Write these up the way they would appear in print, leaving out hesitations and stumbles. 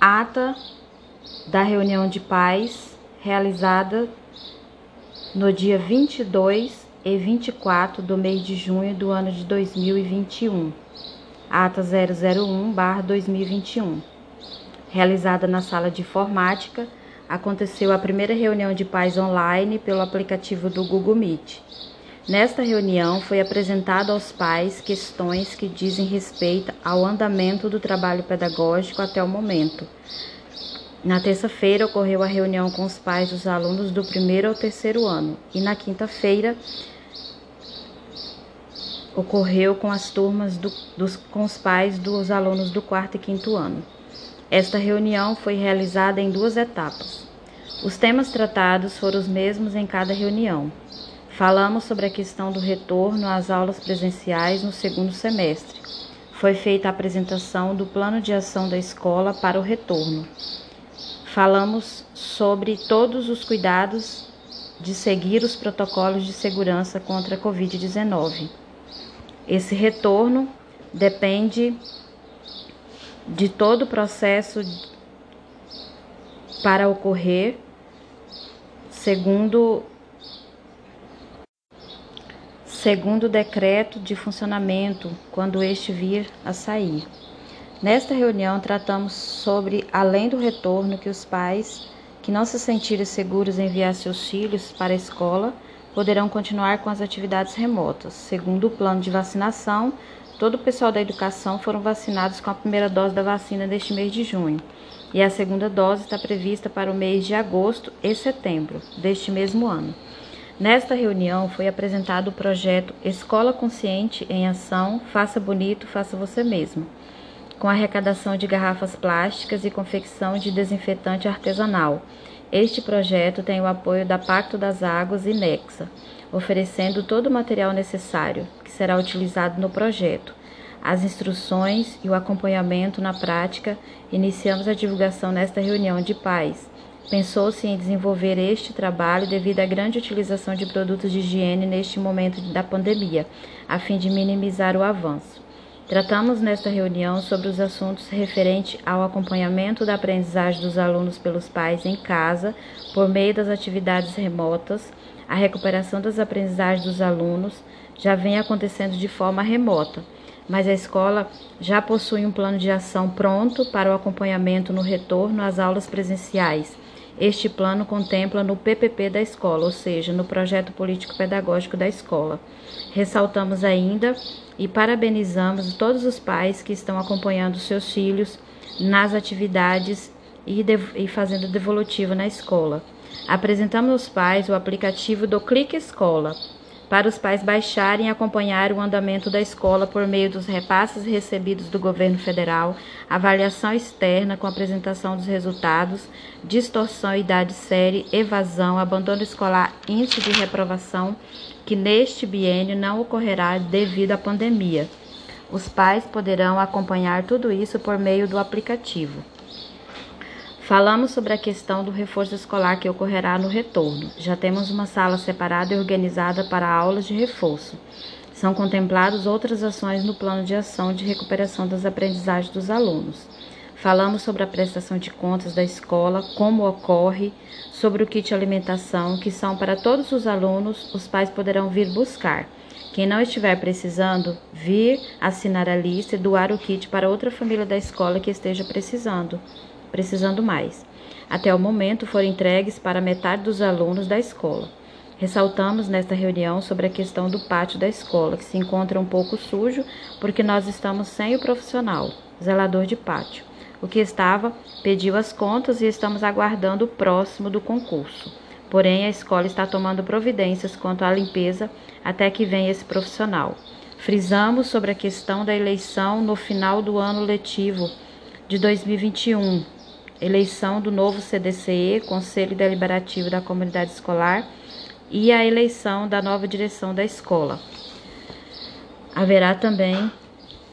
Ata da reunião de pais realizada no dia 22 e 24 do mês de junho do ano de 2021, ata 001/2021, realizada na sala de informática. Aconteceu a primeira reunião de pais online pelo aplicativo do Google Meet. Nesta reunião foi apresentado aos pais questões que dizem respeito ao andamento do trabalho pedagógico até o momento. Na terça-feira ocorreu a reunião com os pais dos alunos do primeiro ao terceiro ano e na quinta-feira ocorreu com as turmas com os pais dos alunos do quarto e quinto ano. Esta reunião foi realizada em duas etapas. Os temas tratados foram os mesmos em cada reunião. Falamos sobre a questão do retorno às aulas presenciais no segundo semestre. Foi feita a apresentação do plano de ação da escola para o retorno. Falamos sobre todos os cuidados de seguir os protocolos de segurança contra a Covid-19. Esse retorno depende de todo o processo para ocorrer, segundo o decreto de funcionamento, quando este vir a sair. Nesta reunião tratamos sobre, além do retorno, que os pais que não se sentirem seguros em enviar seus filhos para a escola poderão continuar com as atividades remotas. Segundo o plano de vacinação, todo o pessoal da educação foram vacinados com a primeira dose da vacina deste mês de junho, e a segunda dose está prevista para o mês de agosto e setembro deste mesmo ano. Nesta reunião foi apresentado o projeto Escola Consciente em Ação, Faça Bonito, Faça Você Mesmo, com arrecadação de garrafas plásticas e confecção de desinfetante artesanal. Este projeto tem o apoio da Pacto das Águas e Nexa, oferecendo todo o material necessário que será utilizado no projeto, as instruções e o acompanhamento na prática. Iniciamos a divulgação nesta reunião de pais. Pensou-se em desenvolver este trabalho devido à grande utilização de produtos de higiene neste momento da pandemia, a fim de minimizar o avanço. Tratamos nesta reunião sobre os assuntos referentes ao acompanhamento da aprendizagem dos alunos pelos pais em casa, por meio das atividades remotas. A recuperação das aprendizagens dos alunos já vem acontecendo de forma remota, mas a escola já possui um plano de ação pronto para o acompanhamento no retorno às aulas presenciais. Este plano contempla no PPP da escola, ou seja, no projeto político-pedagógico da escola. Ressaltamos ainda e parabenizamos todos os pais que estão acompanhando seus filhos nas atividades e fazendo devolutivo na escola. Apresentamos aos pais o aplicativo do Clique Escola, para os pais baixarem e acompanhar o andamento da escola por meio dos repasses recebidos do governo federal, avaliação externa com apresentação dos resultados, distorção, idade, série, evasão, abandono escolar, índice de reprovação, que neste biênio não ocorrerá devido à pandemia. Os pais poderão acompanhar tudo isso por meio do aplicativo. Falamos sobre a questão do reforço escolar que ocorrerá no retorno. Já temos uma sala separada e organizada para aulas de reforço. São contempladas outras ações no plano de ação de recuperação das aprendizagens dos alunos. Falamos sobre a prestação de contas da escola, como ocorre, sobre o kit alimentação, que são para todos os alunos, os pais poderão vir buscar. Quem não estiver precisando, vir assinar a lista e doar o kit para outra família da escola que esteja precisando mais. Até o momento foram entregues para metade dos alunos da escola. Ressaltamos nesta reunião sobre a questão do pátio da escola, que se encontra um pouco sujo, porque nós estamos sem o profissional, zelador de pátio. O que estava pediu as contas e estamos aguardando o próximo do concurso. Porém, a escola está tomando providências quanto à limpeza até que venha esse profissional. Frisamos sobre a questão da eleição no final do ano letivo de 2021, eleição do novo CDCE, Conselho Deliberativo da Comunidade Escolar, e a eleição da nova direção da escola. Haverá também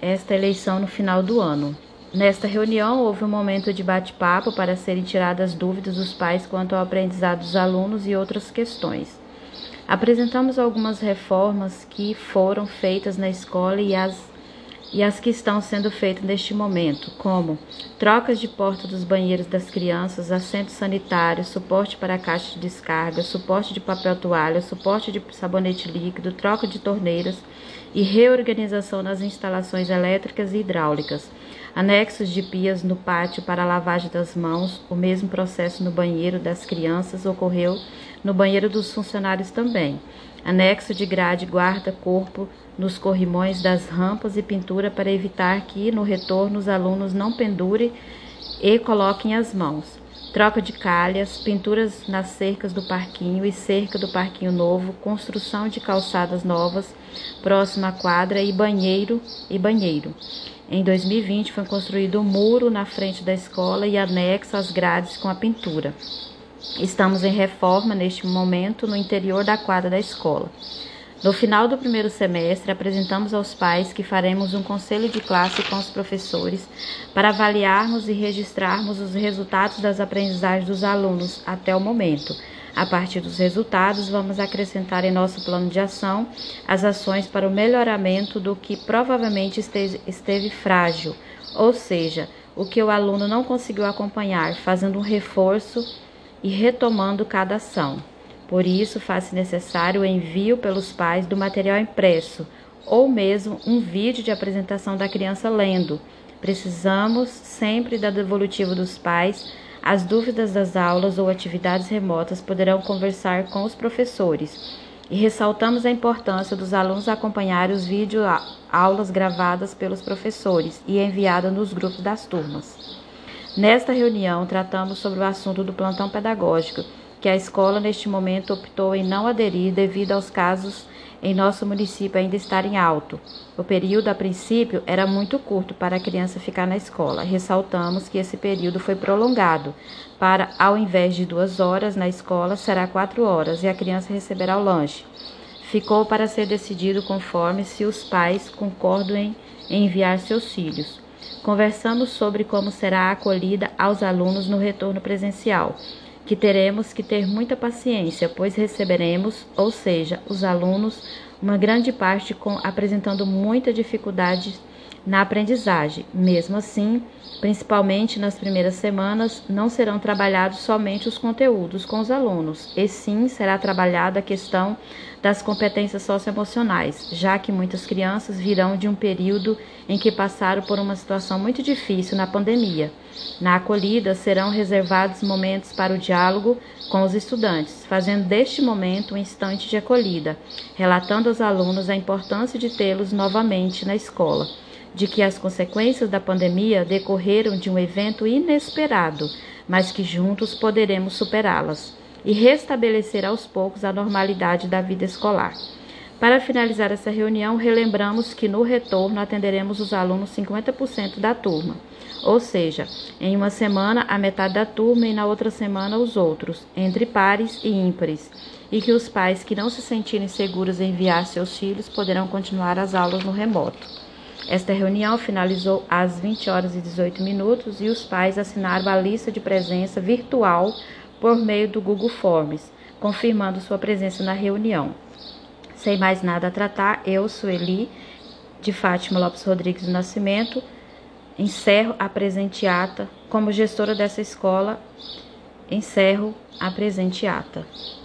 esta eleição no final do ano. Nesta reunião houve um momento de bate-papo para serem tiradas dúvidas dos pais quanto ao aprendizado dos alunos e outras questões. Apresentamos algumas reformas que foram feitas na escola e as e as que estão sendo feitas neste momento, como trocas de porta dos banheiros das crianças, assentos sanitários, suporte para a caixa de descarga, suporte de papel toalha, suporte de sabonete líquido, troca de torneiras e reorganização nas instalações elétricas e hidráulicas, anexos de pias no pátio para a lavagem das mãos. O mesmo processo no banheiro das crianças ocorreu no banheiro dos funcionários também. Anexo de grade guarda-corpo nos corrimões das rampas e pintura para evitar que, no retorno, os alunos não pendurem e coloquem as mãos. Troca de calhas, pinturas nas cercas do parquinho e cerca do parquinho novo, construção de calçadas novas próxima à quadra e banheiro. Em 2020 foi construído um muro na frente da escola e anexo às grades com a pintura. Estamos em reforma neste momento no interior da quadra da escola. No final do primeiro semestre, apresentamos aos pais que faremos um conselho de classe com os professores para avaliarmos e registrarmos os resultados das aprendizagens dos alunos até o momento. A partir dos resultados, vamos acrescentar em nosso plano de ação as ações para o melhoramento do que provavelmente esteve frágil, ou seja, o que o aluno não conseguiu acompanhar, fazendo um reforço e retomando cada ação. Por isso, faz-se necessário o envio pelos pais do material impresso ou mesmo um vídeo de apresentação da criança lendo. Precisamos sempre da devolutiva dos pais. As dúvidas das aulas ou atividades remotas poderão conversar com os professores. E ressaltamos a importância dos alunos acompanharem os vídeo-aulas gravadas pelos professores e enviadas nos grupos das turmas. Nesta reunião, tratamos sobre o assunto do plantão pedagógico, que a escola neste momento optou em não aderir devido aos casos em nosso município ainda estarem alto. O período, a princípio, era muito curto para a criança ficar na escola. Ressaltamos que esse período foi prolongado para, ao invés de 2 horas na escola, será 4 horas e a criança receberá o lanche. Ficou para ser decidido conforme se os pais concordam em enviar seus filhos. Conversamos sobre como será a acolhida aos alunos no retorno presencial, que teremos que ter muita paciência, pois receberemos, ou seja, os alunos, uma grande parte apresentando muita dificuldade na aprendizagem. Mesmo assim, principalmente nas primeiras semanas, não serão trabalhados somente os conteúdos com os alunos, e sim será trabalhada a questão das competências socioemocionais, já que muitas crianças virão de um período em que passaram por uma situação muito difícil na pandemia. Na acolhida, serão reservados momentos para o diálogo com os estudantes, fazendo deste momento um instante de acolhida, relatando aos alunos a importância de tê-los novamente na escola, de que as consequências da pandemia decorreram de um evento inesperado, mas que juntos poderemos superá-las e restabelecer aos poucos a normalidade da vida escolar. Para finalizar essa reunião, relembramos que no retorno atenderemos os alunos 50% da turma, ou seja, em uma semana a metade da turma e na outra semana os outros, entre pares e ímpares, e que os pais que não se sentirem seguros em enviar seus filhos poderão continuar as aulas no remoto. Esta reunião finalizou às 20h18 e os pais assinaram a lista de presença virtual por meio do Google Forms, confirmando sua presença na reunião. Sem mais nada a tratar, eu, Sueli de Fátima Lopes Rodrigues do Nascimento, encerro a presente ata. Como gestora dessa escola, encerro a presente ata.